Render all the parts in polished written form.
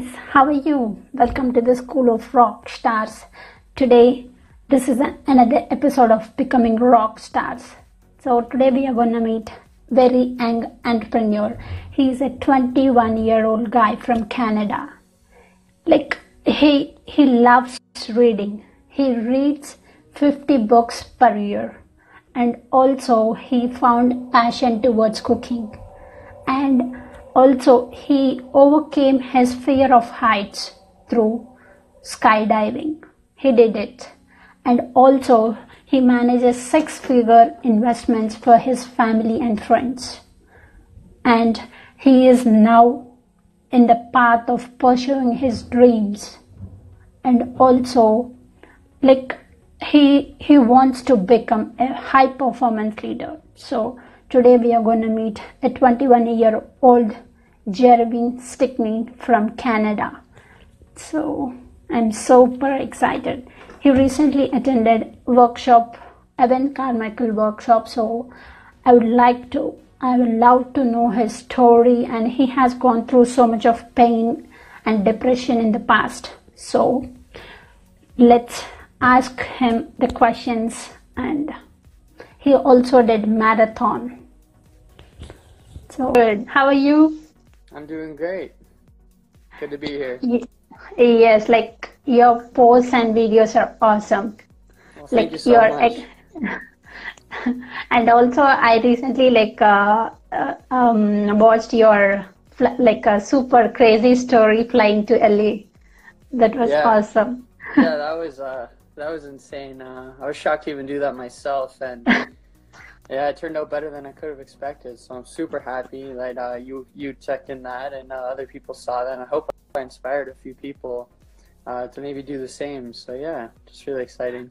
guys, how are you? Welcome to the School of Rock Stars. Today, this is another episode of Becoming Rock Stars. So today we are going to meet very young entrepreneur. He is a 21-year-old guy from Canada. Like he loves reading. He reads 50 books per year, and also he found passion towards cooking, and also he overcame his fear of heights through skydiving. He did it, and also he manages six-figure investments for his family and friends, and he is now in the path of pursuing his dreams. And also he wants to become a high performance leader. So today we are going to meet a 21-year-old Jeremy Stickney from Canada. So I'm super excited. He recently attended workshop, Evan Carmichael workshop. So I would love to know his story, and he has gone through so much of pain and depression in the past. So let's ask him the questions, and he also did marathon. So good. How are you? I'm doing great. Good to be here. Yes, like your posts and videos are awesome. Well, thank you so much. And also I recently watched your super crazy story flying to LA. That was awesome. Yeah, that was insane. I was shocked to even do that myself, and yeah, it turned out better than I could have expected. So I'm super happy that you checked in that, and other people saw that. And I hope I inspired a few people to maybe do the same. So yeah, just really exciting.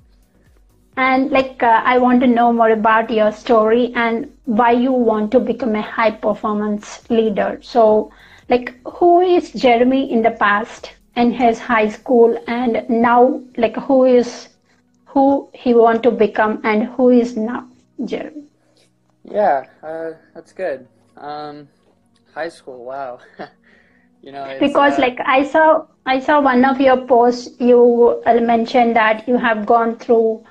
And I want to know more about your story and why you want to become a high performance leader. So who is Jeremy in the past in his high school, and now who he want to become, and who is now Jeremy? Yeah, that's good. High school, wow. You know, it's, because I saw one of your posts, you mentioned that you have gone through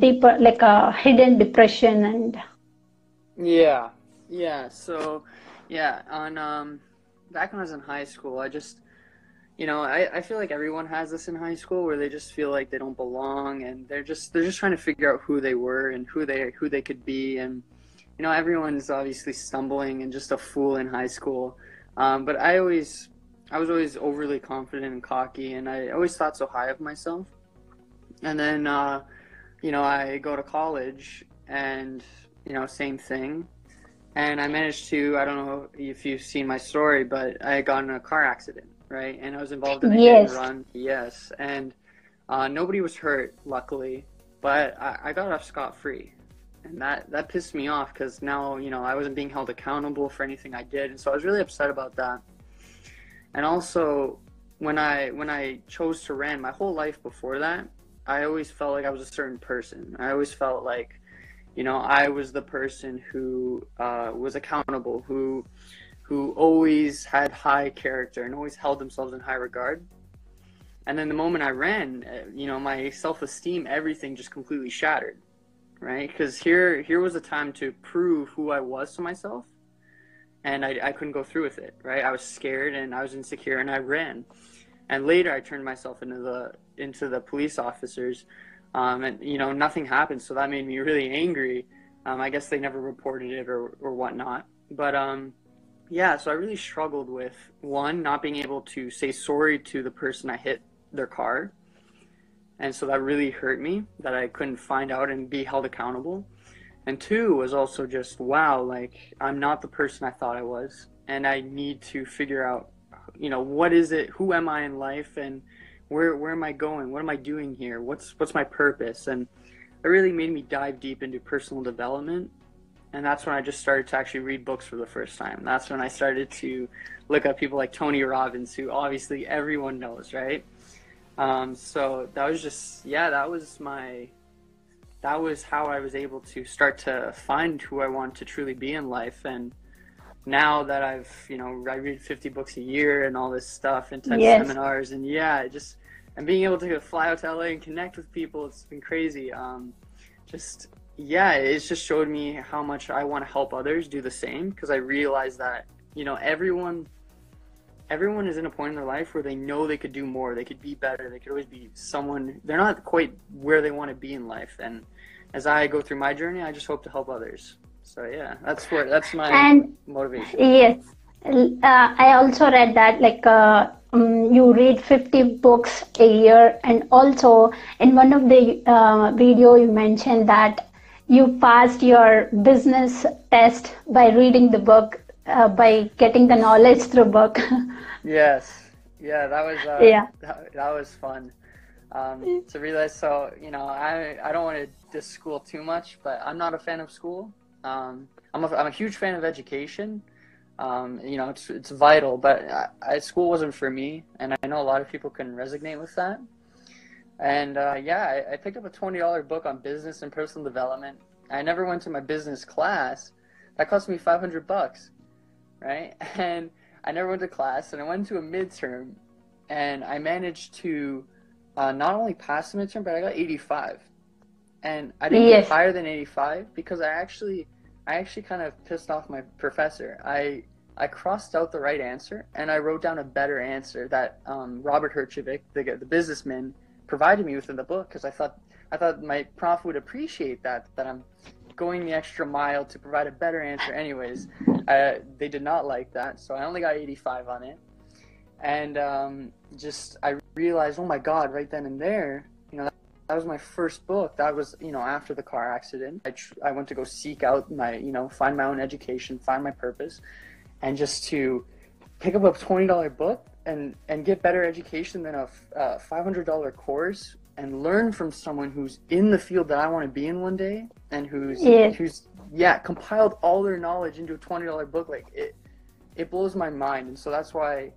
deeper, a hidden depression. And back when I was in high school, I feel like everyone has this in high school, where they just feel like they don't belong, and they're just trying to figure out who they were and who they could be. And you know, everyone's obviously stumbling and just a fool in high school, but I was always overly confident and cocky, and I always thought so high of myself. And then I go to college, and, same thing. And I managed to, I don't know if you've seen my story, but I got in a car accident, right? And I was involved in a hit and run. Yes. And nobody was hurt, luckily, but I got off scot-free. And that pissed me off, because now, I wasn't being held accountable for anything I did. And so I was really upset about that. And also, when I chose to run, my whole life before that, I always felt like I was a certain person. I always felt like, I was the person who was accountable, who always had high character and always held themselves in high regard. And then the moment I ran, my self-esteem, everything just completely shattered, right? Because here was a time to prove who I was to myself, and I couldn't go through with it, right? I was scared, and I was insecure, and I ran. And later I turned myself into the police officers, and nothing happened. So that made me really angry. I guess they never reported it or whatnot. But so I really struggled with, one, not being able to say sorry to the person I hit their car. And so that really hurt me, that I couldn't find out and be held accountable. And two was also just, wow, I'm not the person I thought I was, and I need to figure out, what is it, who am I in life, and where am I going? What am I doing here? What's my purpose? And it really made me dive deep into personal development. And that's when I just started to actually read books for the first time. That's when I started to look at people like Tony Robbins, who obviously everyone knows, right? So that was just, that was how I was able to start to find who I wanted to truly be in life. And now that I've, you know, I read 50 books a year and all this stuff and attend seminars, and and being able to fly out to LA and connect with people, it's been crazy. It's just showed me how much I want to help others do the same, because I realized that, you know, everyone is in a point in their life where they know they could do more, they could be better, they could always be someone, they're not quite where they want to be in life. And as I go through my journey, I just hope to help others. So yeah, that's my motivation. Yes, I also read that you read 50 books a year, and also in one of the video you mentioned that you passed your business test by reading the book, by getting the knowledge through book. Yes, yeah, that was fun. To realize, so you know, I don't want to diss school too much, but I'm not a fan of school. I'm a huge fan of education. You know, it's vital, but school wasn't for me, and I know a lot of people can resonate with that. And I picked up a $20 book on business and personal development. I never went to my business class. That cost me $500, right? And I never went to class, and I went to a midterm, and I managed to not only pass the midterm, but I got 85. And I didn't get higher than 85 because I actually kind of pissed off my professor. I crossed out the right answer, and I wrote down a better answer that Robert Herchevik, the businessman, provided me with in the book, because I thought my prof would appreciate that I'm going the extra mile to provide a better answer. Anyways, they did not like that, so I only got 85 on it. And I realized, oh my God, right then and there, you know, that was my first book. That was, you know, after the car accident. I went to go seek out my, you know, find my own education, find my purpose, and just to pick up a $20 book and get better education than a $500 course, and learn from someone who's in the field that I want to be in one day, and who's compiled all their knowledge into a $20 book. Like it blows my mind. And so that's why,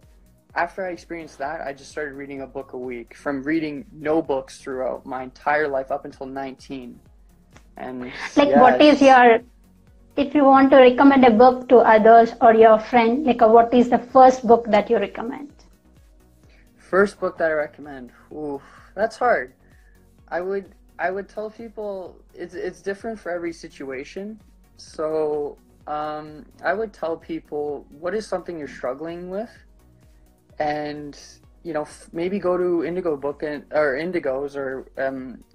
after I experienced that, I just started reading a book a week, from reading no books throughout my entire life up until 19. And what is your, if you want to recommend a book to others or your friend, what is the first book that you recommend? First book that I recommend? Oof, that's hard. I would tell people it's different for every situation. So I would tell people, what is something you're struggling with? And, you know, maybe go to Indigo's or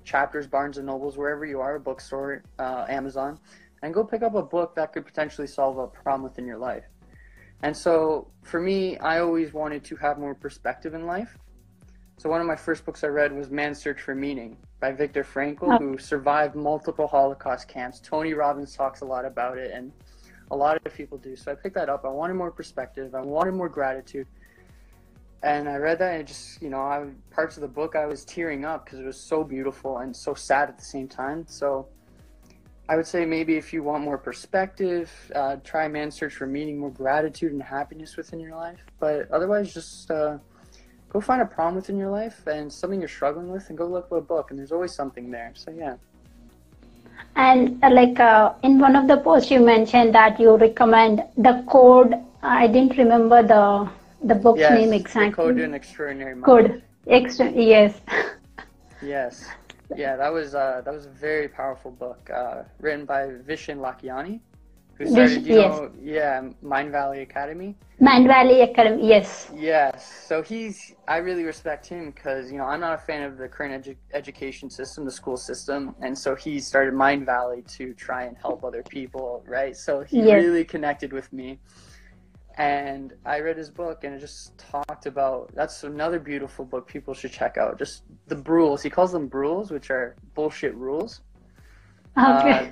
Chapters, Barnes and Nobles, wherever you are, bookstore, Amazon, and go pick up a book that could potentially solve a problem within your life. And so for me, I always wanted to have more perspective in life. So one of my first books I read was Man's Search for Meaning by Viktor Frankl, who survived multiple Holocaust camps. Tony Robbins talks a lot about it, and a lot of people do. So I picked that up. I wanted more perspective. I wanted more gratitude. And I read that, and just, you know, parts of the book I was tearing up because it was so beautiful and so sad at the same time. So I would say, maybe if you want more perspective, try Man's Search for Meaning, more gratitude and happiness within your life. But otherwise, just go find a problem within your life and something you're struggling with, and go look for a book, and there's always something there. So yeah. And in one of the posts you mentioned that you recommend The Code. I didn't remember the book's name exactly. The Code to an Extraordinary Mind. Yes. Yeah, that was a very powerful book, written by Vishen Lakhiani, who started, Mindvalley Academy. Mindvalley Academy, yes. Yes. So I really respect him, because, you know, I'm not a fan of the current education system, the school system, and so he started Mindvalley to try and help other people, right? So he really connected with me. And I read his book, and it just talked about, that's another beautiful book people should check out, just the rules. He calls them rules, which are bullshit rules. Okay.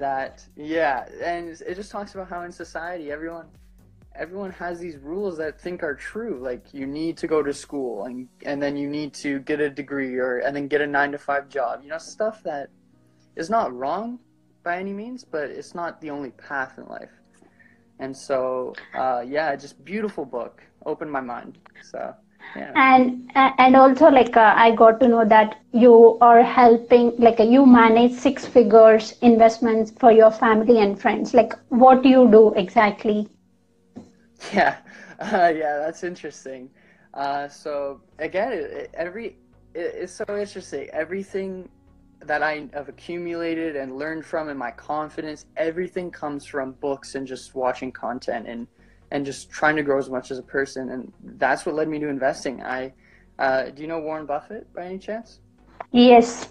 And it just talks about how in society, everyone has these rules that think are true. Like, you need to go to school, and then you need to get a degree, and then get a 9-to-5 job. You know, stuff that is not wrong by any means, but it's not the only path in life. And so, just beautiful book, opened my mind. So, yeah. And also, I got to know that you are helping, you manage 6 figures investments for your family and friends. What do you do exactly? Yeah, yeah, that's interesting. So again, it's so interesting. Everything that I have accumulated and learned from, and my confidence, everything comes from books and just watching content and just trying to grow as much as a person. And that's what led me to investing. Do you know Warren Buffett by any chance? Yes.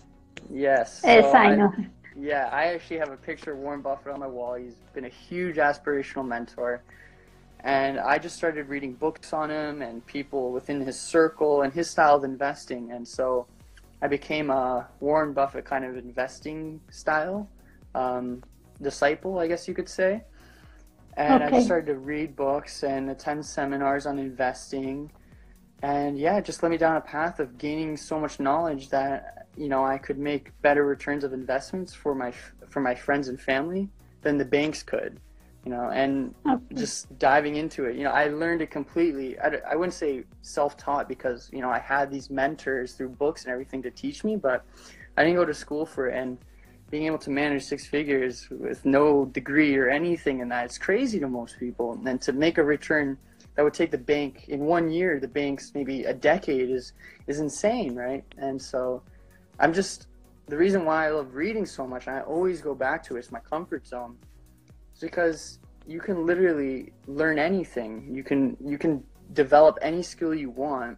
Yes. So yes, I know. Yeah, I actually have a picture of Warren Buffett on my wall. He's been a huge aspirational mentor. And I just started reading books on him and people within his circle and his style of investing. And so I became a Warren Buffett kind of investing style disciple, I guess you could say. And okay. I started to read books and attend seminars on investing. And yeah, it just led me down a path of gaining so much knowledge that, you know, I could make better returns of investments for my friends and family than the banks could, you know, and okay. just diving into it. You know, I learned it completely. I wouldn't say self-taught because, you know, I had these mentors through books and everything to teach me, but I didn't go to school for it. And being able to manage 6 figures with no degree or anything in that, it's crazy to most people. And then to make a return that would take the bank in 1 year, the banks maybe a decade is insane, right? And so I'm just, the reason why I love reading so much, and I always go back to it, it's my comfort zone. It's because you can literally learn anything. You can develop any skill you want,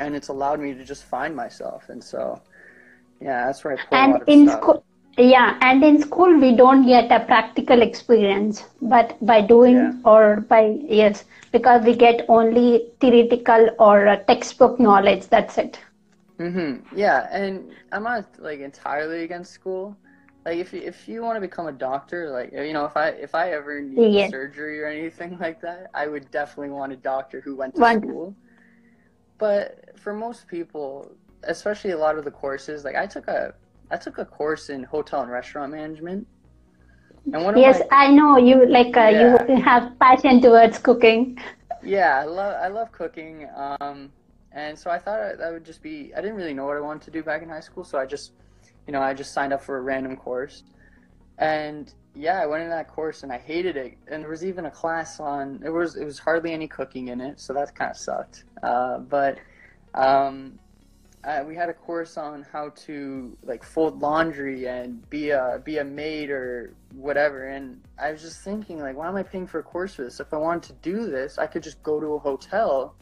and it's allowed me to just find myself. And so, yeah, that's where I pull a lot of stuff. Yeah, and in school we don't get a practical experience, but by doing because we get only theoretical or textbook knowledge. That's it. Mm-hmm. Yeah, and I'm not like entirely against school. Like if you want to become a doctor, like, you know, if I ever need surgery or anything like that, I would definitely want a doctor who went to school. But for most people, especially a lot of the courses, like I took a course in hotel and restaurant management. And I know you you have passion towards cooking. Yeah, I love cooking. And so I thought that would just be, I didn't really know what I wanted to do back in high school. So I just signed up for a random course. And yeah, I went into that course and I hated it. And there was even a class on, it was hardly any cooking in it. So that kind of sucked. We had a course on how to like fold laundry and be a maid or whatever, and I was just thinking, like, why am I paying for a course for this? If I wanted to do this, I could just go to a hotel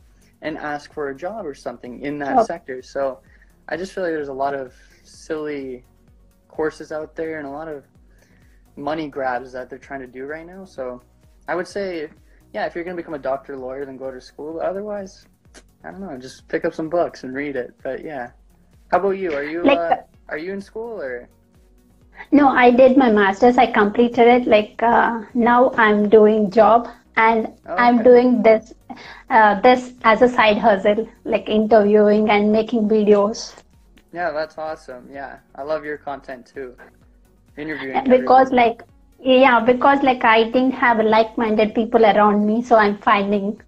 and ask for a job or something in that sector. So I just feel like there's a lot of silly courses out there and a lot of money grabs that they're trying to do right now. So I would say, yeah, if you're going to become a doctor, lawyer, then go to school. But otherwise, I don't know, just pick up some books and read it. But yeah, how about you? Are you in school or? No, I did my master's. I completed it. Now I'm doing job, and I'm doing this as a side hustle, like interviewing and making videos. Yeah, that's awesome. Yeah, I love your content too. Interviewing because I didn't have like-minded people around me, so I'm finding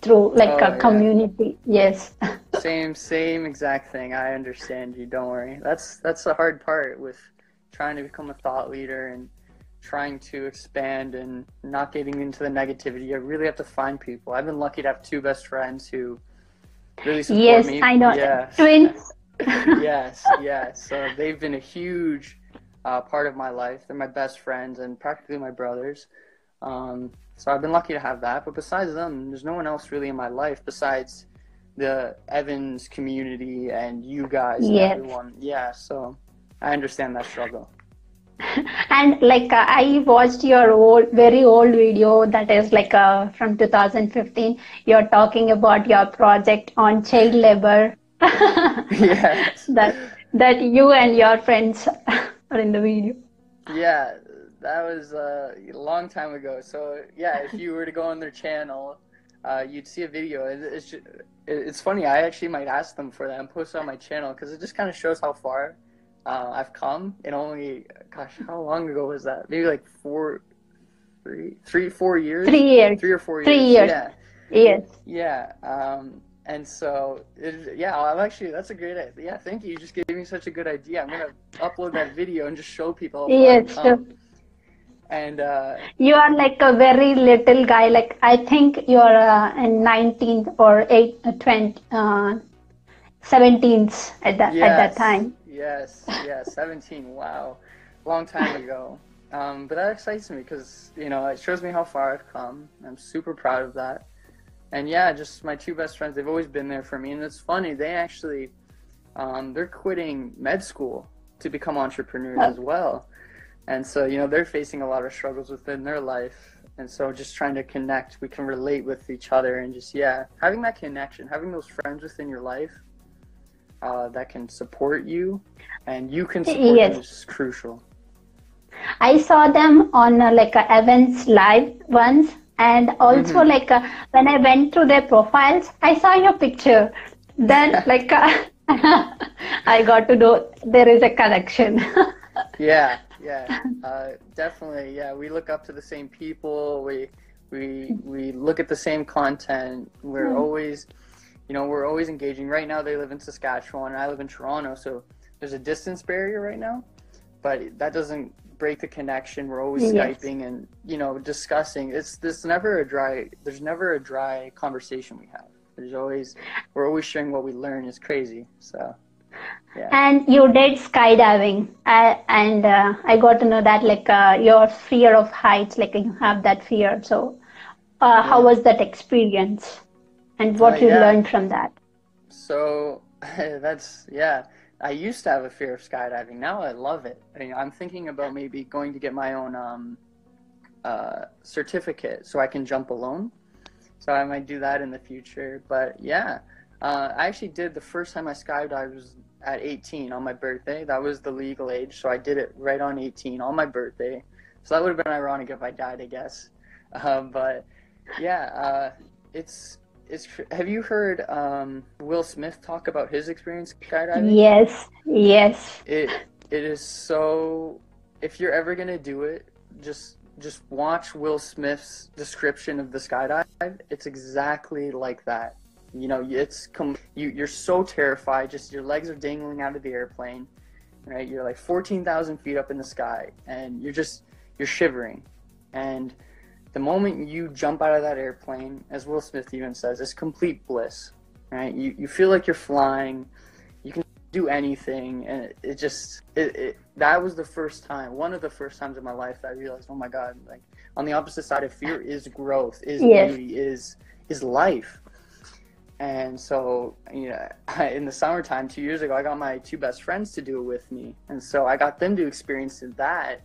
through a community. Yes. same exact thing. I understand you, don't worry. That's the hard part with trying to become a thought leader and trying to expand and not getting into the negativity. You really have to find people. I've been lucky to have 2 best friends who really support me. Yes, I know. Yes. Twins. yes. So they've been a huge part of my life. They're my best friends and practically my brothers. So I've been lucky to have that, but besides them, there's no one else really in my life besides the Evans community and you guys and everyone. Yeah, so I understand that struggle. And I watched your very old video that is from 2015. You're talking about your project on child labor. Yes. That you and your friends are in the video. Yeah. That was a long time ago. So yeah, if you were to go on their channel, you'd see a video. It's funny. I actually might ask them for that and post it on my channel because it just kind of shows how far I've come. And only, gosh, how long ago was that? Maybe 3 or 4 years. 3 years. 3 or 4 years. 3 years. Yeah. Yes. Yeah. And so, I'm actually, that's a great idea. Yeah, thank you. You just gave me such a good idea. I'm gonna upload that video and just show people. Yes. And you are like a very little guy. Like I think you are in 19th or 17th at that time. Yes, 17. Wow, long time ago. But that excites me because, you know, it shows me how far I've come. I'm super proud of that. And yeah, just my two best friends, they've always been there for me. And it's funny, they actually, they're quitting med school to become entrepreneurs as well. And so, you know, they're facing a lot of struggles within their life. And so just trying to connect, we can relate with each other and just, yeah, having that connection, having those friends within your life that can support you and you can support them is crucial. I saw them on like a Evans live once, and also like when I went through their profiles, I saw your picture. Then like I got to know there is a connection. Definitely. Yeah, we look up to the same people. We look at the same content. We're always, you know, we're always engaging. Right now, they live in Saskatchewan, and I live in Toronto, so there's a distance barrier right now, but that doesn't break the connection. We're always Skyping and, you know, discussing. There's never a dry conversation we have. We're always sharing what we learn. It's crazy. So, yeah. And you did skydiving, and I got to know that, like, your fear of heights, like you have that fear. So, how was that experience, and what you learned from that? So I used to have a fear of skydiving. Now I love it. I mean, I'm thinking about maybe going to get my own certificate so I can jump alone. So I might do that in the future. But yeah, I actually did the first time I skydived was at 18 on my birthday. That was the legal age. So I did it right on 18 on my birthday. So that would have been ironic if I died, I guess. But yeah, have you heard Will Smith talk about his experience skydiving? Yes. It is so. If you're ever gonna do it, just watch Will Smith's description of the skydive. It's exactly like that. You know, you're so terrified. Just your legs are dangling out of the airplane, right? You're like 14,000 feet up in the sky, and you're shivering, and the moment you jump out of that airplane, as Will Smith even says, it's complete bliss, right? You feel like you're flying, you can do anything, and that was one of the first times in my life that I realized, oh my God, like on the opposite side of fear is growth, is beauty, is life. And so, you know, in the summertime 2 years ago, I got my two best friends to do it with me, and so I got them to experience that,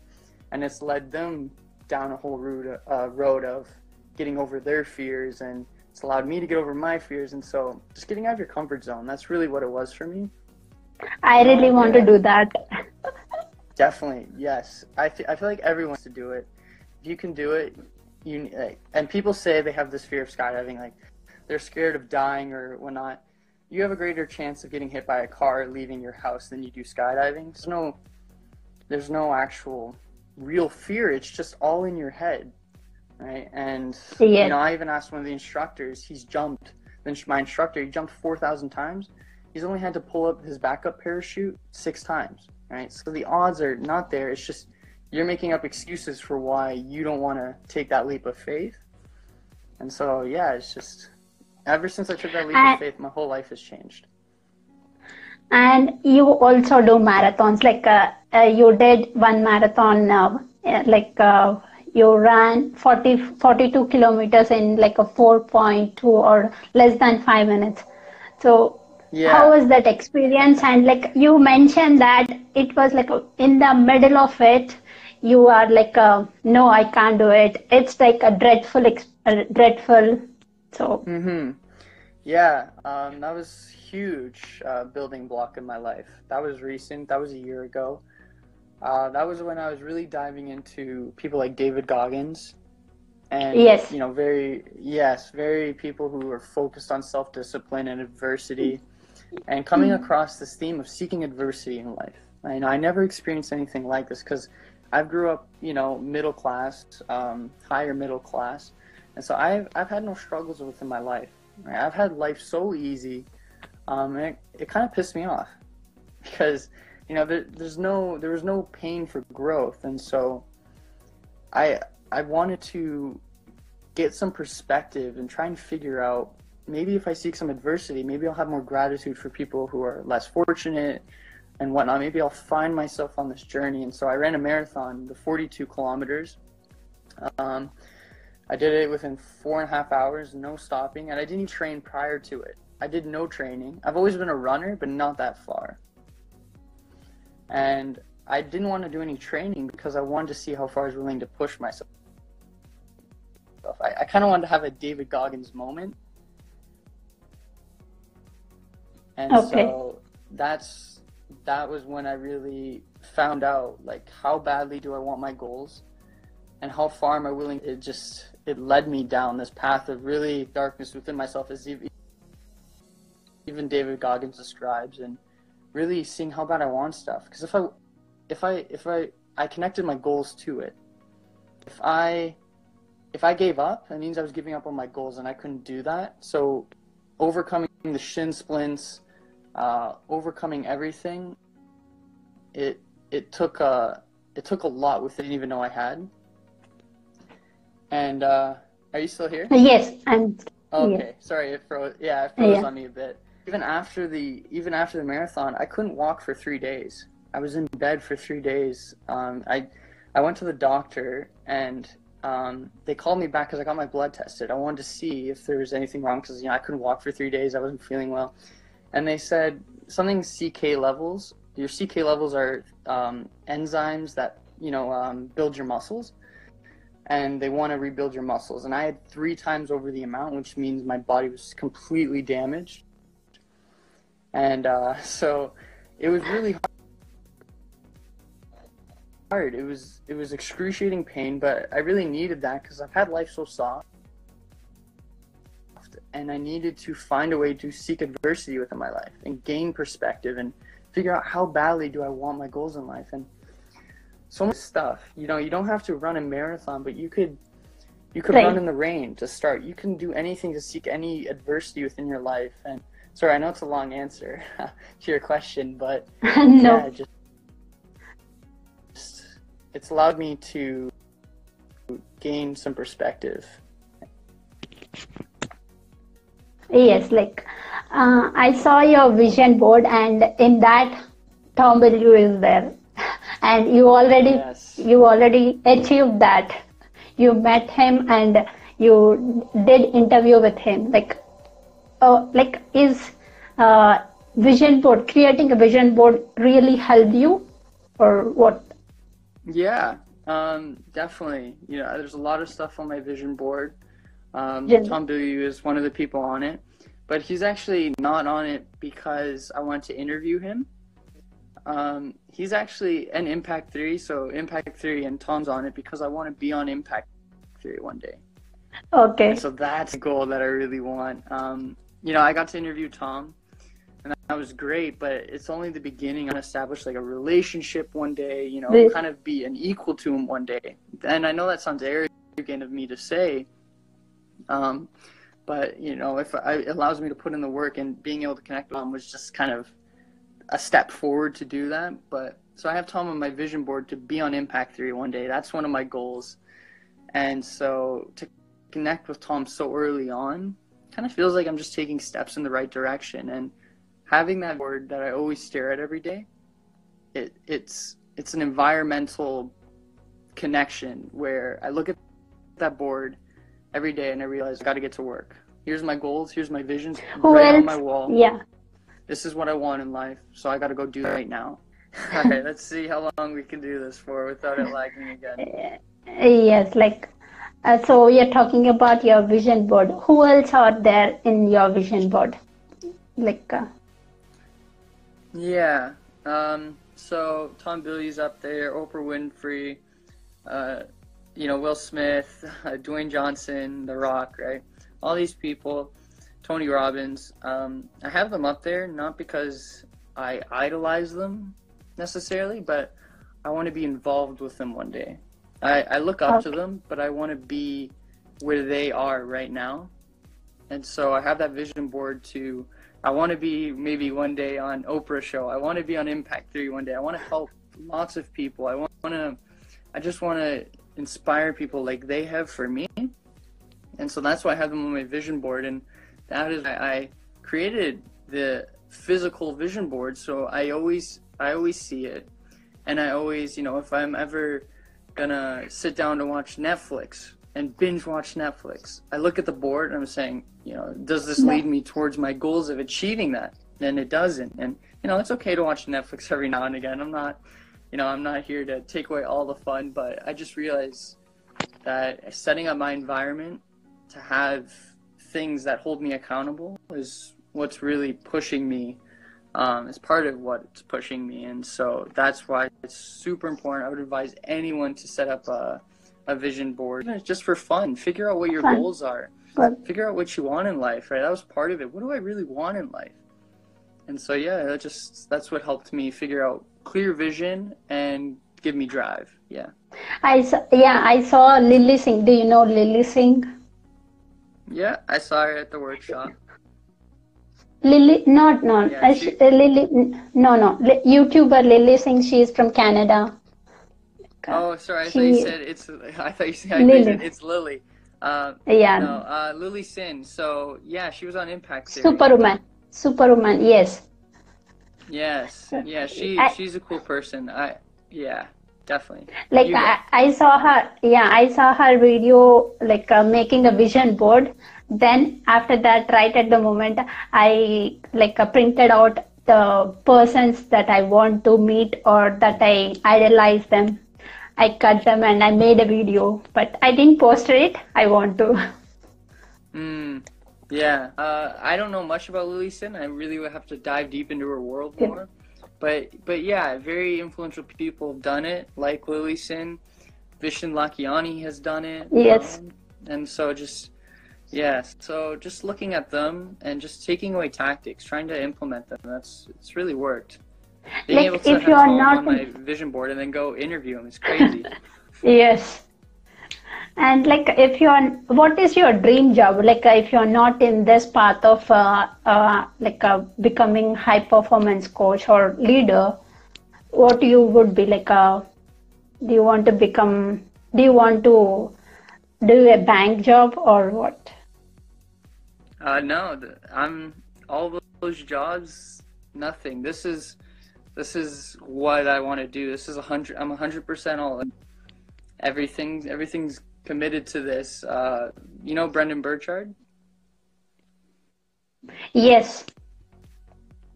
and it's led them down a whole road of getting over their fears, and it's allowed me to get over my fears. And so just getting out of your comfort zone, that's really what it was for me. I really want to do that. Definitely, yes. I feel like everyone wants to do it. If you can do it, and people say they have this fear of skydiving, like they're scared of dying or whatnot. You have a greater chance of getting hit by a car leaving your house than you do skydiving. There's no actual real fear. It's just all in your head, right? And you know, I even asked one of the instructors. My instructor, he jumped 4,000 times. He's only had to pull up his backup parachute 6 times, right? So the odds are not there. It's just you're making up excuses for why you don't want to take that leap of faith. And so yeah, it's just ever since I took that leap of faith, my whole life has changed. And you also do marathons, like you did one marathon now, like you ran 42 kilometers in like a 4.2 or less than 5 minutes. So how was that experience? And like you mentioned that it was like in the middle of it, you are like, no, I can't do it. It's like a dreadful. So. Yeah, that was huge building block in my life. That was recent. That was a year ago. That was when I was really diving into people like David Goggins, and you know, very people who are focused on self-discipline and adversity, and coming across this theme of seeking adversity in life. And I never experienced anything like this because I grew up, you know, middle class, higher middle class, and so I've had no struggles within my life. Right? I've had life so easy. And it kind of pissed me off because, you know, there was no pain for growth. And so I wanted to get some perspective and try and figure out, maybe if I seek some adversity, maybe I'll have more gratitude for people who are less fortunate and whatnot. Maybe I'll find myself on this journey. And so I ran a marathon, the 42 kilometers. I did it within 4.5 hours, no stopping. And I didn't train prior to it. I did no training. I've always been a runner, but not that far. And I didn't want to do any training because I wanted to see how far I was willing to push myself. I kind of wanted to have a David Goggins moment. And so that was when I really found out, like, how badly do I want my goals and how far am I willing. It led me down this path of really darkness within myself, as even David Goggins describes, and really seeing how bad I want stuff. Because if I connected my goals to it, if I gave up, that means I was giving up on my goals, and I couldn't do that. So overcoming the shin splints, overcoming everything, it took a lot with it. I didn't even know I had. And are you still here? Yes, I'm. Okay, yeah. Sorry, it froze. Yeah, it froze on me a bit. Even after the marathon, I couldn't walk for 3 days. I was in bed for 3 days. I went to the doctor, and they called me back because I got my blood tested. I wanted to see if there was anything wrong because, you know, I couldn't walk for 3 days. I wasn't feeling well. And they said something CK levels. Your CK levels are enzymes that, you know, build your muscles. And they want to rebuild your muscles. And I had 3 times over the amount, which means my body was completely damaged. And so it was really hard. It was excruciating pain, but I really needed that because I've had life so soft, and I needed to find a way to seek adversity within my life and gain perspective and figure out how badly do I want my goals in life. And so much stuff, you know, you don't have to run a marathon, but you could run in the rain to start. You can do anything to seek any adversity within your life. And sorry, I know it's a long answer to your question, but no. Yeah, it's allowed me to gain some perspective. Yes, like I saw your vision board, and in that Tom Bilyeu is there, and you already achieved that. You met him and you did interview with him. Like is vision board, creating a vision board, really helped you, or what? Yeah, definitely. You know, there's a lot of stuff on my vision board. Tom Bilyeu is one of the people on it, but he's actually not on it because I want to interview him. He's actually an Impact Theory, so Impact Theory and Tom's on it because I want to be on Impact Theory one day. Okay. And so that's a goal that I really want. You know, I got to interview Tom, and that was great, but it's only the beginning. I'm going to establish like a relationship one day, you know, kind of be an equal to him one day. And I know that sounds arrogant of me to say, but, you know, it allows me to put in the work, and being able to connect with him was just kind of a step forward to do that. But so I have Tom on my vision board to be on Impact Theory one day. That's one of my goals. And so to connect with Tom so early on kind of feels like I'm just taking steps in the right direction. And having that board that I always stare at every day, it's an environmental connection where I look at that board every day and I realize I got to get to work. Here's my goals. Here's my visions on my wall. Yeah. This is what I want in life. So I got to go do that right now. All right, let's see how long we can do this for without it lagging again. Yes, like, so you're talking about your vision board. Who else are there in your vision board? Like, yeah. So Tom Bilyeu's up there, Oprah Winfrey, you know, Will Smith, Dwayne Johnson, The Rock, right? All these people, Tony Robbins. I have them up there not because I idolize them necessarily, but I want to be involved with them one day. I look up to them, but I want to be where they are right now. And so I have that vision board to, I want to be maybe one day on Oprah's show. I want to be on Impact Theory one day. I want to help lots of people. I just want to inspire people like they have for me. And so that's why I have them on my vision board. And that is why I created the physical vision board. So I always see it. And I always, you know, if I'm ever gonna sit down to watch Netflix and binge watch Netflix, I look at the board and I'm saying, you know, does this lead me towards my goals of achieving that? And it doesn't. And, you know, it's okay to watch Netflix every now and again. I'm not here to take away all the fun, but I just realized that setting up my environment to have things that hold me accountable is what's really pushing me. It's part of what's pushing me. And so that's why it's super important. I would advise anyone to set up a vision board, just for fun. Figure out what your goals are. Figure out what you want in life, right? That was part of it. What do I really want in life? And so, yeah, that's what helped me figure out clear vision and give me drive. Yeah. I saw Lilly Singh. Do you know Lilly Singh? Yeah, I saw her at the workshop. YouTuber Lilly Singh. She is from Canada. Oh, sorry. I thought you said it's Lilly. Lilly Singh. So yeah, she was on Impact Theory. Superwoman. Yes. Yes. Yeah. She's a cool person. Definitely. Like I saw her. Yeah, I saw her video, like making a vision board. Then after that, right at the moment, I printed out the persons that I want to meet or that I idolize them. I cut them and I made a video, but I didn't post it. I want to. Yeah. I don't know much about Lilly Singh. I really would have to dive deep into her world more. But yeah, very influential people have done it, like Lilly Singh. Vishen Lakhiani has done it. Yes. And so just looking at them and just taking away tactics, trying to implement them. It's really worked. Being able to have Tom on my vision board and then go interview him is crazy. Yes. And what is your dream job? If you're not in this path of becoming high performance coach or leader, what you would be do you want to become? Do you want to do a bank job or what? No, I'm all those jobs. Nothing. This is what I want to do. This is 100. I'm 100% all in. Everything's committed to this. You know Brendan Burchard? Yes.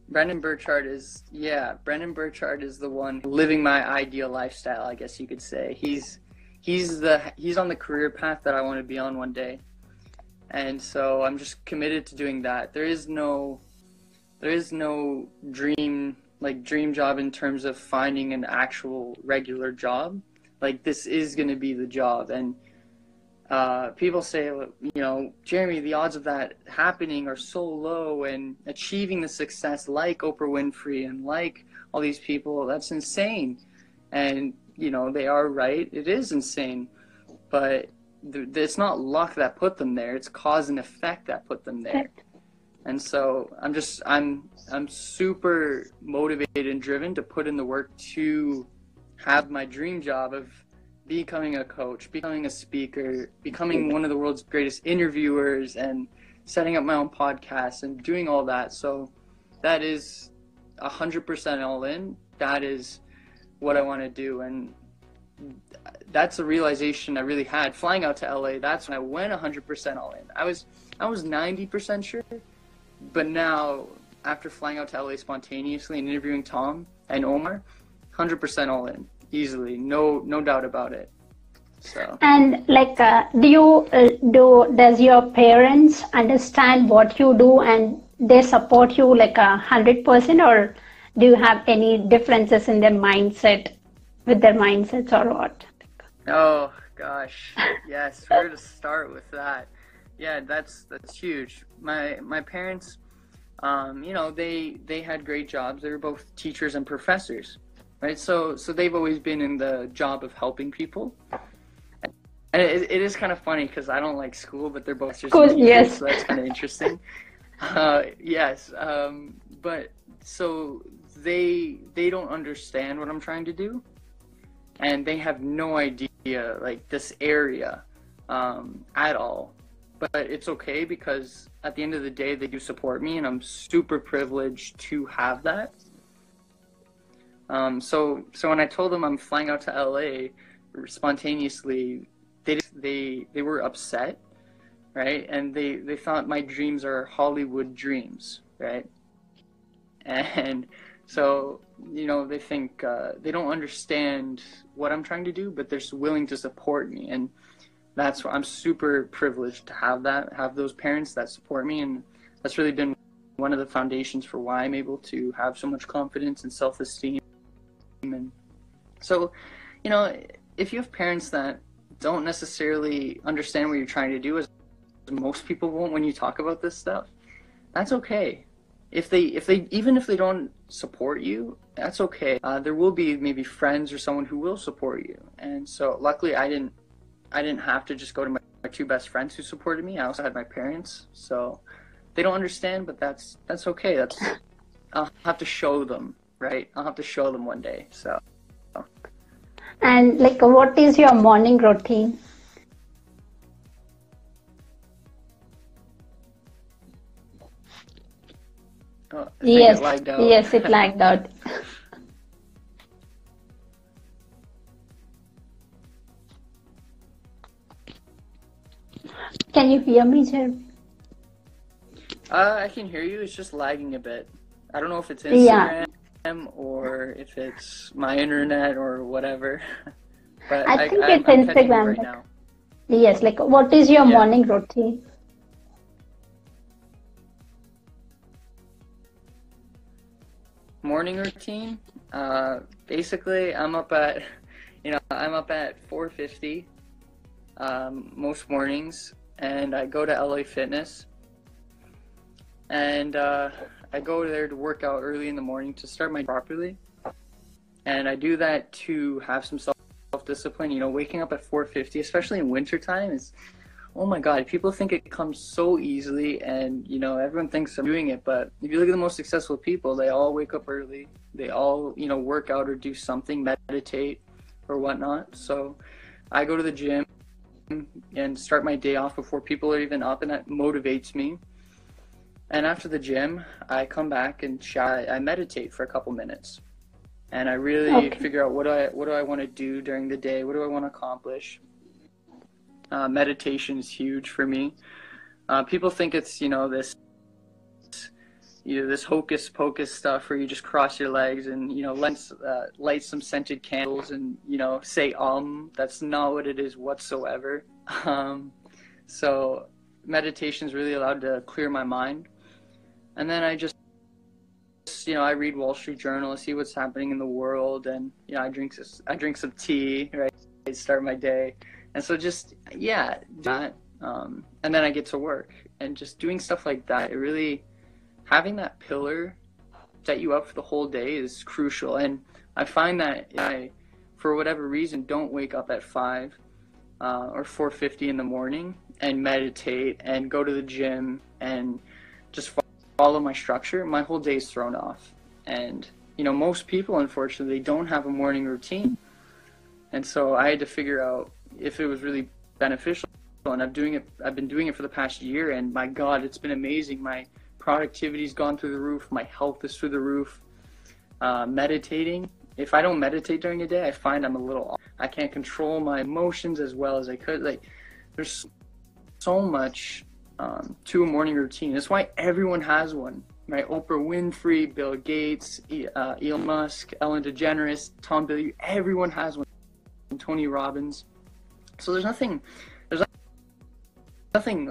Brendan Burchard is the one living my ideal lifestyle, I guess you could say. He's on the career path that I want to be on one day. And so I'm just committed to doing that. There is no dream job in terms of finding an actual regular job. This is going to be the job. And people say, you know, Jeremy, the odds of that happening are so low, and achieving the success like Oprah Winfrey and like all these people, that's insane. And, you know, they are right. It is insane. But it's not luck that put them there. It's cause and effect that put them there. And so I'm super motivated and driven to put in the work to have my dream job of becoming a coach, becoming a speaker, becoming one of the world's greatest interviewers, and setting up my own podcast and doing all that. So that is 100% all in. That is what I want to do. And that's a realization I really had flying out to LA. That's when I went 100% all in. I was 90% sure, but now after flying out to LA spontaneously and interviewing Tom and Omar, 100% all in, easily, no doubt about it. So. And does your parents understand what you do and they support you 100%, or do you have any differences in their mindset, with their mindsets or what? Oh gosh, yes, where to start with that? Yeah, that's huge. My parents, you know, they had great jobs. They were both teachers and professors. Right, so they've always been in the job of helping people, and it is kind of funny because I don't like school, but they're both just cool, yes. So that's kind of interesting. But so they don't understand what I'm trying to do, and they have no idea like this area at all. But it's okay, because at the end of the day, they do support me, and I'm super privileged to have that. So when I told them I'm flying out to LA spontaneously, they were upset, right? And they thought my dreams are Hollywood dreams, right? And so, you know, they think they don't understand what I'm trying to do, but they're willing to support me. And that's why I'm super privileged to have that, have those parents that support me. And that's really been one of the foundations for why I'm able to have so much confidence and self-esteem. And so, you know, if you have parents that don't necessarily understand what you're trying to do, as most people won't when you talk about this stuff, that's okay. Even if they don't support you, that's okay. There will be maybe friends or someone who will support you. And so luckily I didn't have to just go to my two best friends who supported me. I also had my parents, so they don't understand, but that's okay. I'll have to show them, right? I'll have to show them one day. So. And like, what is your morning routine? Oh, yes. Yes, it lagged out. Can you hear me, Jeremy? I can hear you. It's just lagging a bit. I don't know if it's Instagram or if it's my internet or whatever. But I think it's Instagram right now. Yes. Like, what is your morning routine? Morning routine. Basically, I'm up at 4:50 most mornings, and I go to LA Fitness. And I go there to work out early in the morning to start my day properly. And I do that to have some self-discipline. You know, waking up at 4:50, especially in wintertime, is, oh my God, people think it comes so easily. And, you know, everyone thinks I'm doing it. But if you look at the most successful people, they all wake up early. They all, you know, work out or do something, meditate or whatnot. So I go to the gym and start my day off before people are even up. And that motivates me. And after the gym, I come back and I meditate for a couple minutes, and I really figure out what do I want to do during the day, what do I want to accomplish. Meditation is huge for me. People think it's this hocus pocus stuff where you just cross your legs and light some scented candles and say Om. That's not what it is whatsoever. So meditation's really allowed to clear my mind. And then I just, I read Wall Street Journal, see what's happening in the world, and I drink some tea, right? I start my day, and so just that. And then I get to work, and just doing stuff like that. It really, having that pillar set you up for the whole day is crucial. And I find that if I, for whatever reason, don't wake up at 5 or 4:50 in the morning and meditate and go to the gym and just follow my structure, my whole day's thrown off. And most people, unfortunately, don't have a morning routine. And so I had to figure out if it was really beneficial, and I've been doing it for the past year, and my God, it's been amazing. My productivity's gone through the roof, my health is through the roof. Meditating, if I don't meditate during the day, I find I'm a little off. I can't control my emotions as well as I could. Like, there's so much to a morning routine. That's why everyone has one, right? Oprah Winfrey, Bill Gates, Elon Musk, Ellen DeGeneres, Tom Bilyeu, everyone has one. Tony Robbins. So there's nothing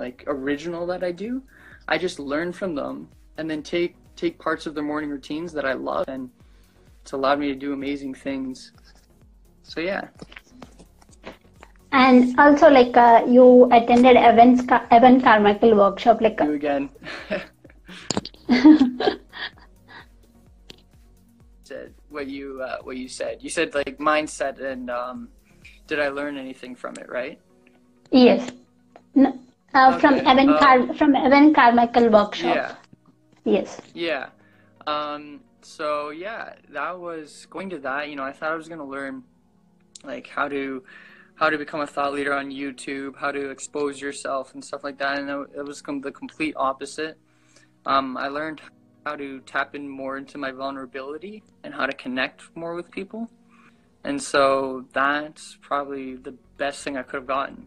like original that I do. I just learn from them and then take parts of their morning routines that I love, and it's allowed me to do amazing things. So yeah. And also, like, you attended Evan Carmichael workshop. Like you again. Said what you said. You said like mindset, and did I learn anything from it? Right. Yes. No, okay. From Evan Carmichael workshop. Yeah. Yes. Yeah. So yeah, that was going to that. I thought I was going to learn like how to become a thought leader on YouTube, how to expose yourself and stuff like that. And it was the complete opposite. I learned how to tap in more into my vulnerability and how to connect more with people. And so that's probably the best thing I could have gotten,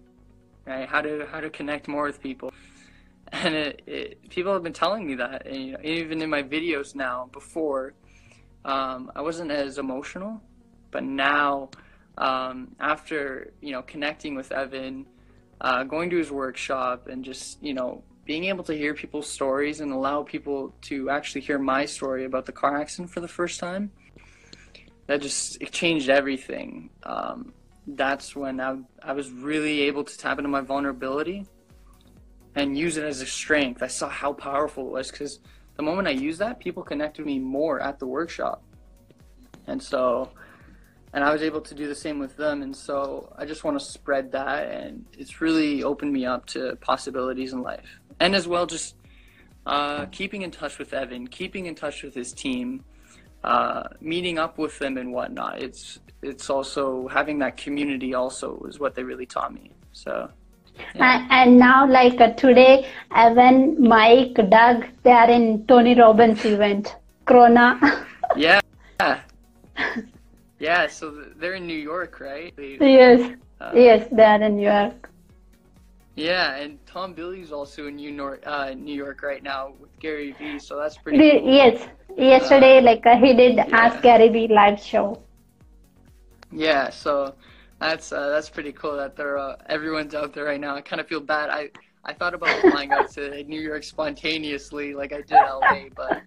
right? How to connect more with people. And people have been telling me that, and, you know, even in my videos now. Before, I wasn't as emotional, but now, after, you know, connecting with Evan, going to his workshop, and just, you know, being able to hear people's stories and allow people to actually hear my story about the car accident for the first time, that just, it changed everything. That's when I was really able to tap into my vulnerability and use it as a strength. I saw how powerful it was, because the moment I used that, people connected me more at the workshop. And so, and I was able to do the same with them. And so I just want to spread that. And it's really opened me up to possibilities in life. And as well, just keeping in touch with Evan, keeping in touch with his team, meeting up with them and whatnot. It's also having that community also is what they really taught me. So. Yeah. And now, like today, Evan, Mike, Doug, they are in Tony Robbins event, Corona. Yeah. So they're in New York, right? Yes. Yes, they are in New York. Yeah, and Tom Bilyeu's also in New York right now with Gary Vee. So that's pretty cool. Yes. Yesterday, he did Ask Gary Vee live show. Yeah. So. That's pretty cool that everyone's out there right now. I kind of feel bad. I thought about flying out to New York spontaneously, like I did LA, but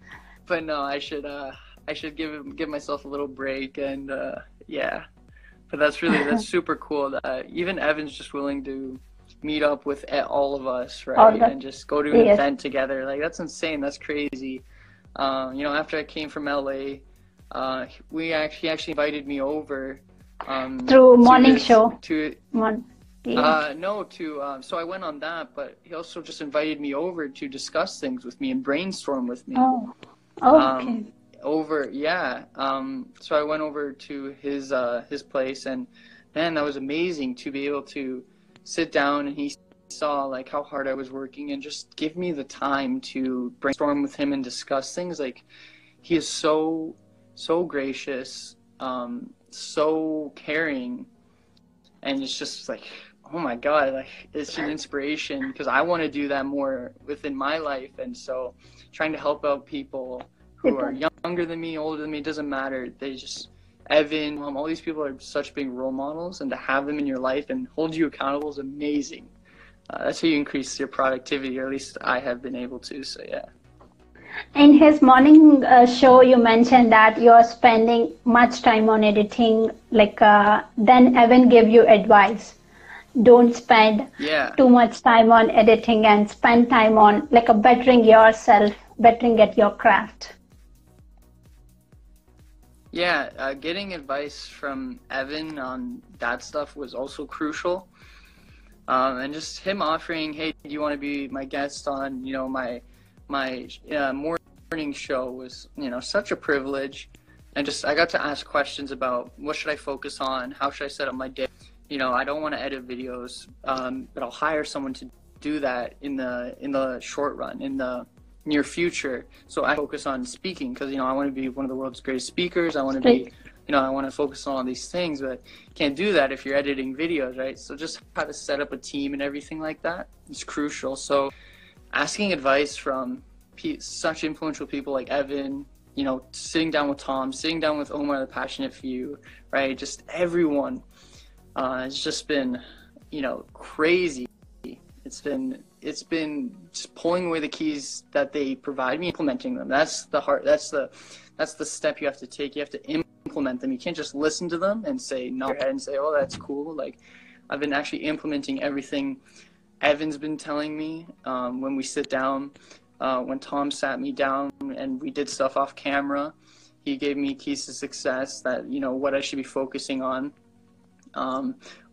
no, I should give myself a little break and yeah. But that's super cool that even Evan's just willing to meet up with all of us, right? And just go to an event together. Like, that's insane. That's crazy. You know, after I came from LA, he actually invited me over. Through morning show. So I went on that, but he also just invited me over to discuss things with me and brainstorm with me. Okay. So I went over to his place, and man, that was amazing to be able to sit down, and he saw like how hard I was working and just give me the time to brainstorm with him and discuss things. Like, he is so gracious, so caring, and it's just like, oh my god, like, it's an inspiration, because I want to do that more within my life. And so trying to help out people who are younger than me, older than me, it doesn't matter. Evan, Mom, all these people are such big role models, and to have them in your life and hold you accountable is amazing. That's how you increase your productivity, or at least I have been able to. So yeah. In his morning show, you mentioned that you're spending much time on editing. Then Evan gave you advice. Don't spend too much time on editing, and spend time on bettering yourself, bettering at your craft. Yeah, getting advice from Evan on that stuff was also crucial. And just him offering, hey, do you want to be my guest on, you know, my morning show was, you know, such a privilege. And just, I got to ask questions about what should I focus on? How should I set up my day? You know, I don't want to edit videos, but I'll hire someone to do that in the short run, in the near future. So I focus on speaking, because, you know, I want to be one of the world's greatest speakers. I want to be, you know, I want to focus on all these things, but can't do that if you're editing videos, right? So just how to set up a team and everything like that is crucial. So asking advice from such influential people like Evan, you know, sitting down with Tom, sitting down with Omar, The Passionate Few, right? Just everyone. It's just been, you know, crazy. It's been just pulling away the keys that they provide me, implementing them. That's the step you have to take. You have to implement them. You can't just listen to them and say no and say, oh, that's cool. Like, I've been actually implementing everything Evan's been telling me. When we sit down, when Tom sat me down and we did stuff off camera, he gave me keys to success, that, you know, what I should be focusing on.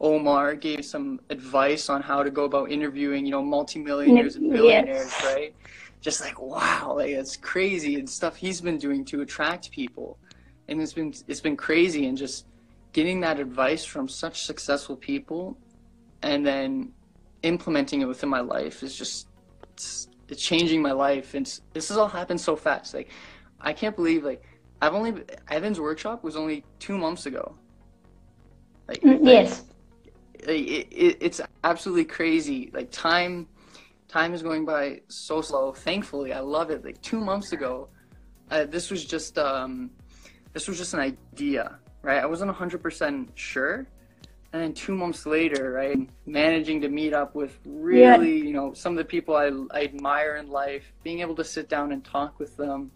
Omar gave some advice on how to go about interviewing, you know, multimillionaires and billionaires, right? Just like, wow, like, it's crazy, and stuff he's been doing to attract people. And it's been crazy, and just getting that advice from such successful people and then implementing it within my life is just, it's changing my life. And this has all happened so fast. Like, I can't believe, like, I've only, Evan's workshop was only 2 months ago. Like, yes. It's absolutely crazy. Like, time is going by so slow. Thankfully, I love it. Like, 2 months ago, this was just an idea, right? I wasn't 100% sure. And then 2 months later, right, managing to meet up with really, you know, some of the people I admire in life, being able to sit down and talk with them,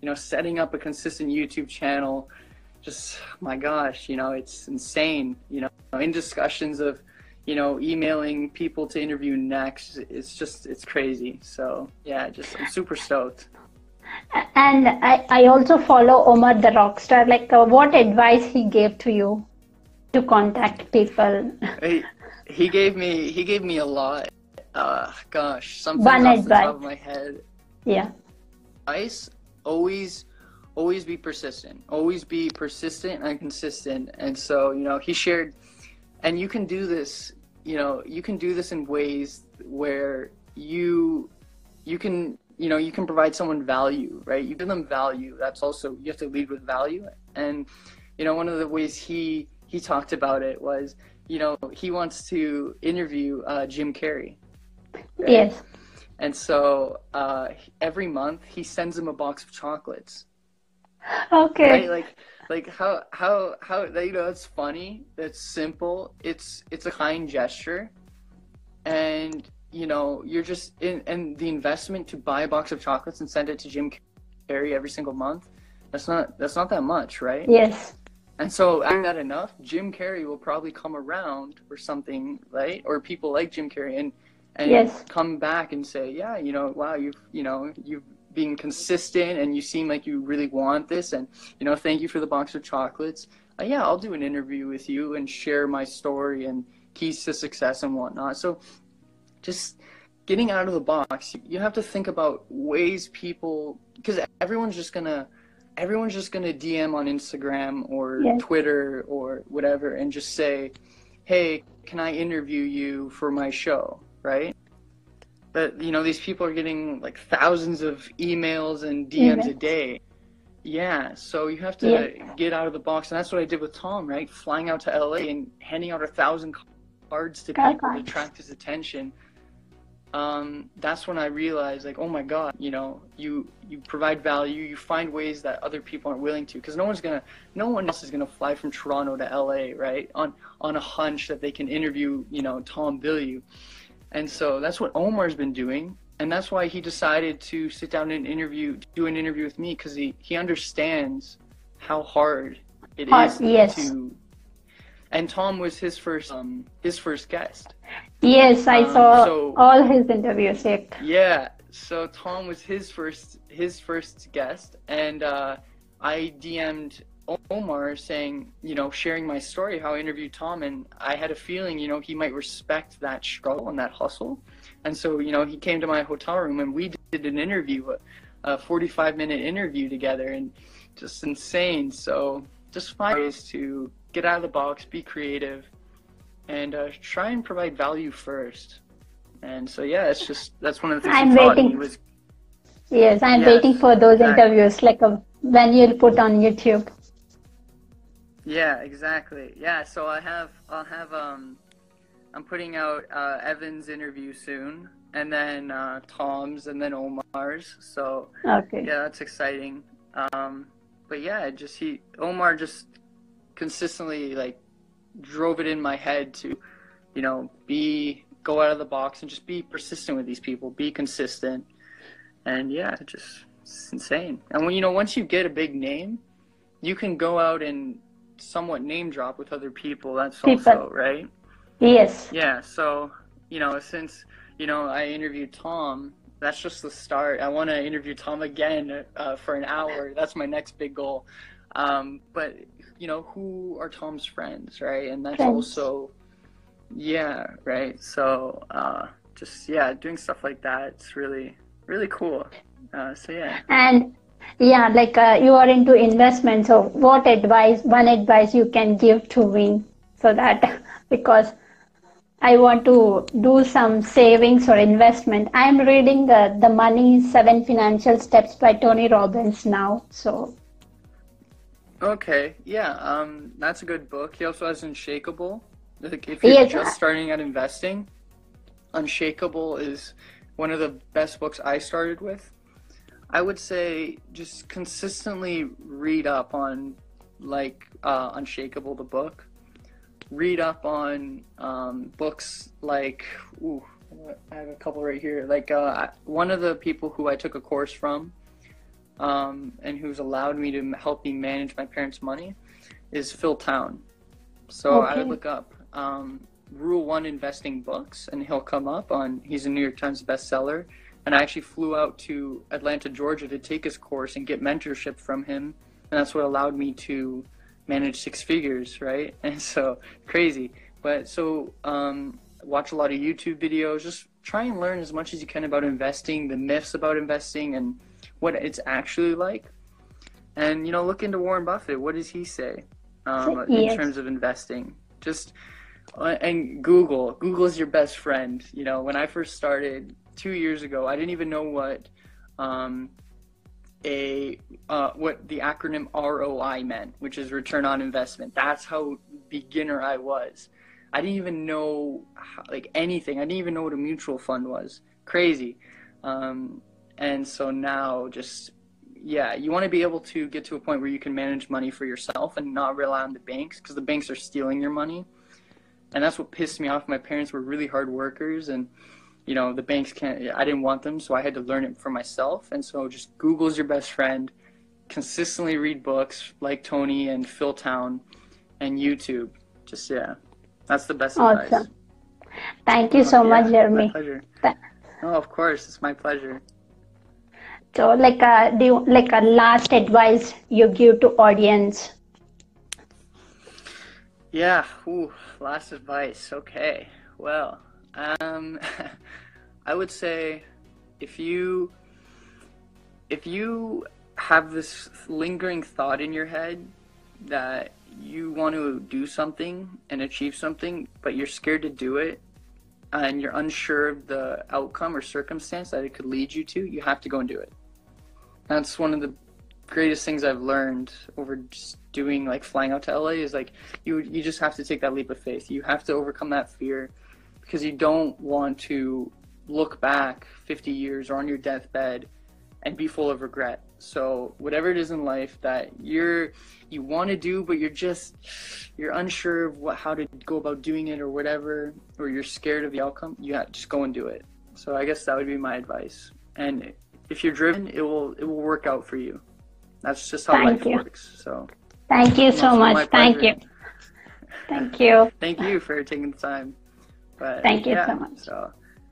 you know, setting up a consistent YouTube channel, just, my gosh, you know, it's insane, you know, in discussions of, you know, emailing people to interview next. It's just, it's crazy. So yeah, just, I'm super stoked. And I also follow Omar the Rockstar. Like, what advice he gave to you to contact people? He gave me a lot. Gosh, something off the top of my head. Yeah. Advice: always be persistent. Always be persistent and consistent. And so, you know, he shared, and you can do this. You know, you can do this in ways where you can. You know, you can provide someone value, right? You give them value. That's also, you have to lead with value. And, you know, one of the ways he talked about it was, you know, he wants to interview Jim Carrey. Right? Yes. And so every month he sends him a box of chocolates. Okay. Right? Like how, you know, it's funny. It's simple. It's a kind gesture. And, you know, you're just in, and the investment to buy a box of chocolates and send it to Jim Carrey every single month, that's not that much, right? Yes. And so after that enough, Jim Carrey will probably come around or something, right? Or people like Jim Carrey and yes, come back and say, yeah, you know, wow, you've been consistent and you seem like you really want this, and, you know, thank you for the box of chocolates. Yeah, I'll do an interview with you and share my story and keys to success and whatnot. So just getting out of the box, you have to think about ways people, because everyone's just gonna DM on Instagram or yes, Twitter or whatever, and just say, hey, can I interview you for my show, right? But, you know, these people are getting like thousands of emails and DMs a day. Yeah, so you have to get out of the box, and that's what I did with Tom, right? Flying out to LA and handing out 1,000 cards to people to attract his attention. That's when I realized, like, oh my God, you know, you provide value, you find ways that other people aren't willing to, because no one else is gonna fly from Toronto to LA, right, on a hunch that they can interview, you know, Tom Bilyeu. And so that's what Omar's been doing, and that's why he decided to sit down and do an interview with me, because he understands how hard it is to. And Tom was his first guest. Yes, I saw all his interviews. Yeah, so Tom was his first guest, and I DM'd Omar saying, you know, sharing my story, how I interviewed Tom, and I had a feeling, you know, he might respect that struggle and that hustle, and so, you know, he came to my hotel room and we did an interview, a 45-minute interview together, and just insane. So just find ways to get out of the box, be creative, and try and provide value first. And so, yeah, it's just, that's one of the things I'm waiting. Yes, I'm waiting for those interviews, like when you'll put on YouTube. Yeah, exactly. Yeah, so I'll have, I'm putting out Evan's interview soon, and then Tom's, and then Omar's. So, yeah, that's exciting. But yeah, just Omar just consistently, like, drove it in my head to, you know, go out of the box and just be persistent with these people, be consistent. And yeah, it's insane. And when, you know, once you get a big name, you can go out and somewhat name drop with other people. That's also, right? Yes. Yeah. So, you know, since, you know, I interviewed Tom, that's just the start. I want to interview Tom again for an hour. That's my next big goal. But, you know, who are Tom's friends, right? And that's also, yeah, right? So just, yeah, doing stuff like that, it's really, really cool. So, yeah. And Yeah, like you are into investment, so what advice, one advice you can give to me, so that, because I want to do some savings or investment. I'm reading The Money 7 Financial Steps by Tony Robbins now, so. Okay, yeah, that's a good book. He also has Unshakable. Like if you're just starting out investing, Unshakable is one of the best books I started with. I would say just consistently read up on like Unshakable, the book. Read up on books like, ooh, I have a couple right here. Like one of the people who I took a course from and who's allowed me to help me manage my parents' money is Phil Town. So I would look up Rule One Investing books and he'll come up on, he's a New York Times bestseller. And I actually flew out to Atlanta, Georgia to take his course and get mentorship from him. And that's what allowed me to manage six figures, right? And so crazy. But so watch a lot of YouTube videos, just try and learn as much as you can about investing, the myths about investing and what it's actually like. And, you know, look into Warren Buffett. What does he say in terms of investing? Just and Google. Google is your best friend. You know, when I first started 2 years ago, I didn't even know what the acronym ROI meant, which is return on investment. That's how beginner I was. I didn't even know anything. I didn't even know what a mutual fund was. Crazy. And so now just, yeah, you want to be able to get to a point where you can manage money for yourself and not rely on the banks, because the banks are stealing your money. And that's what pissed me off. My parents were really hard workers, and you know, the banks can't, I didn't want them, so I had to learn it for myself. And so just Google's your best friend, consistently read books like Tony and Phil Town and YouTube. Just, yeah, that's the best advice. Thank you so much, Jeremy. My pleasure. Oh, of course, it's my pleasure. So like a last advice you give to audience? Yeah, ooh, last advice, okay, well. I would say if you have this lingering thought in your head that you want to do something and achieve something, but you're scared to do it and you're unsure of the outcome or circumstance that it could lead you to, you have to go and do it. That's one of the greatest things I've learned over just doing, like flying out to LA, is like, you just have to take that leap of faith. You have to overcome that fear, because you don't want to look back 50 years or on your deathbed and be full of regret. So whatever it is in life that you want to do, but you're unsure of how to go about doing it or whatever, or you're scared of the outcome, you have to just go and do it. So I guess that would be my advice. And if you're driven, it will work out for you. That's just how life works. So thank you so much. Thank you. Thank you. Thank you for taking the time. But thank you so much.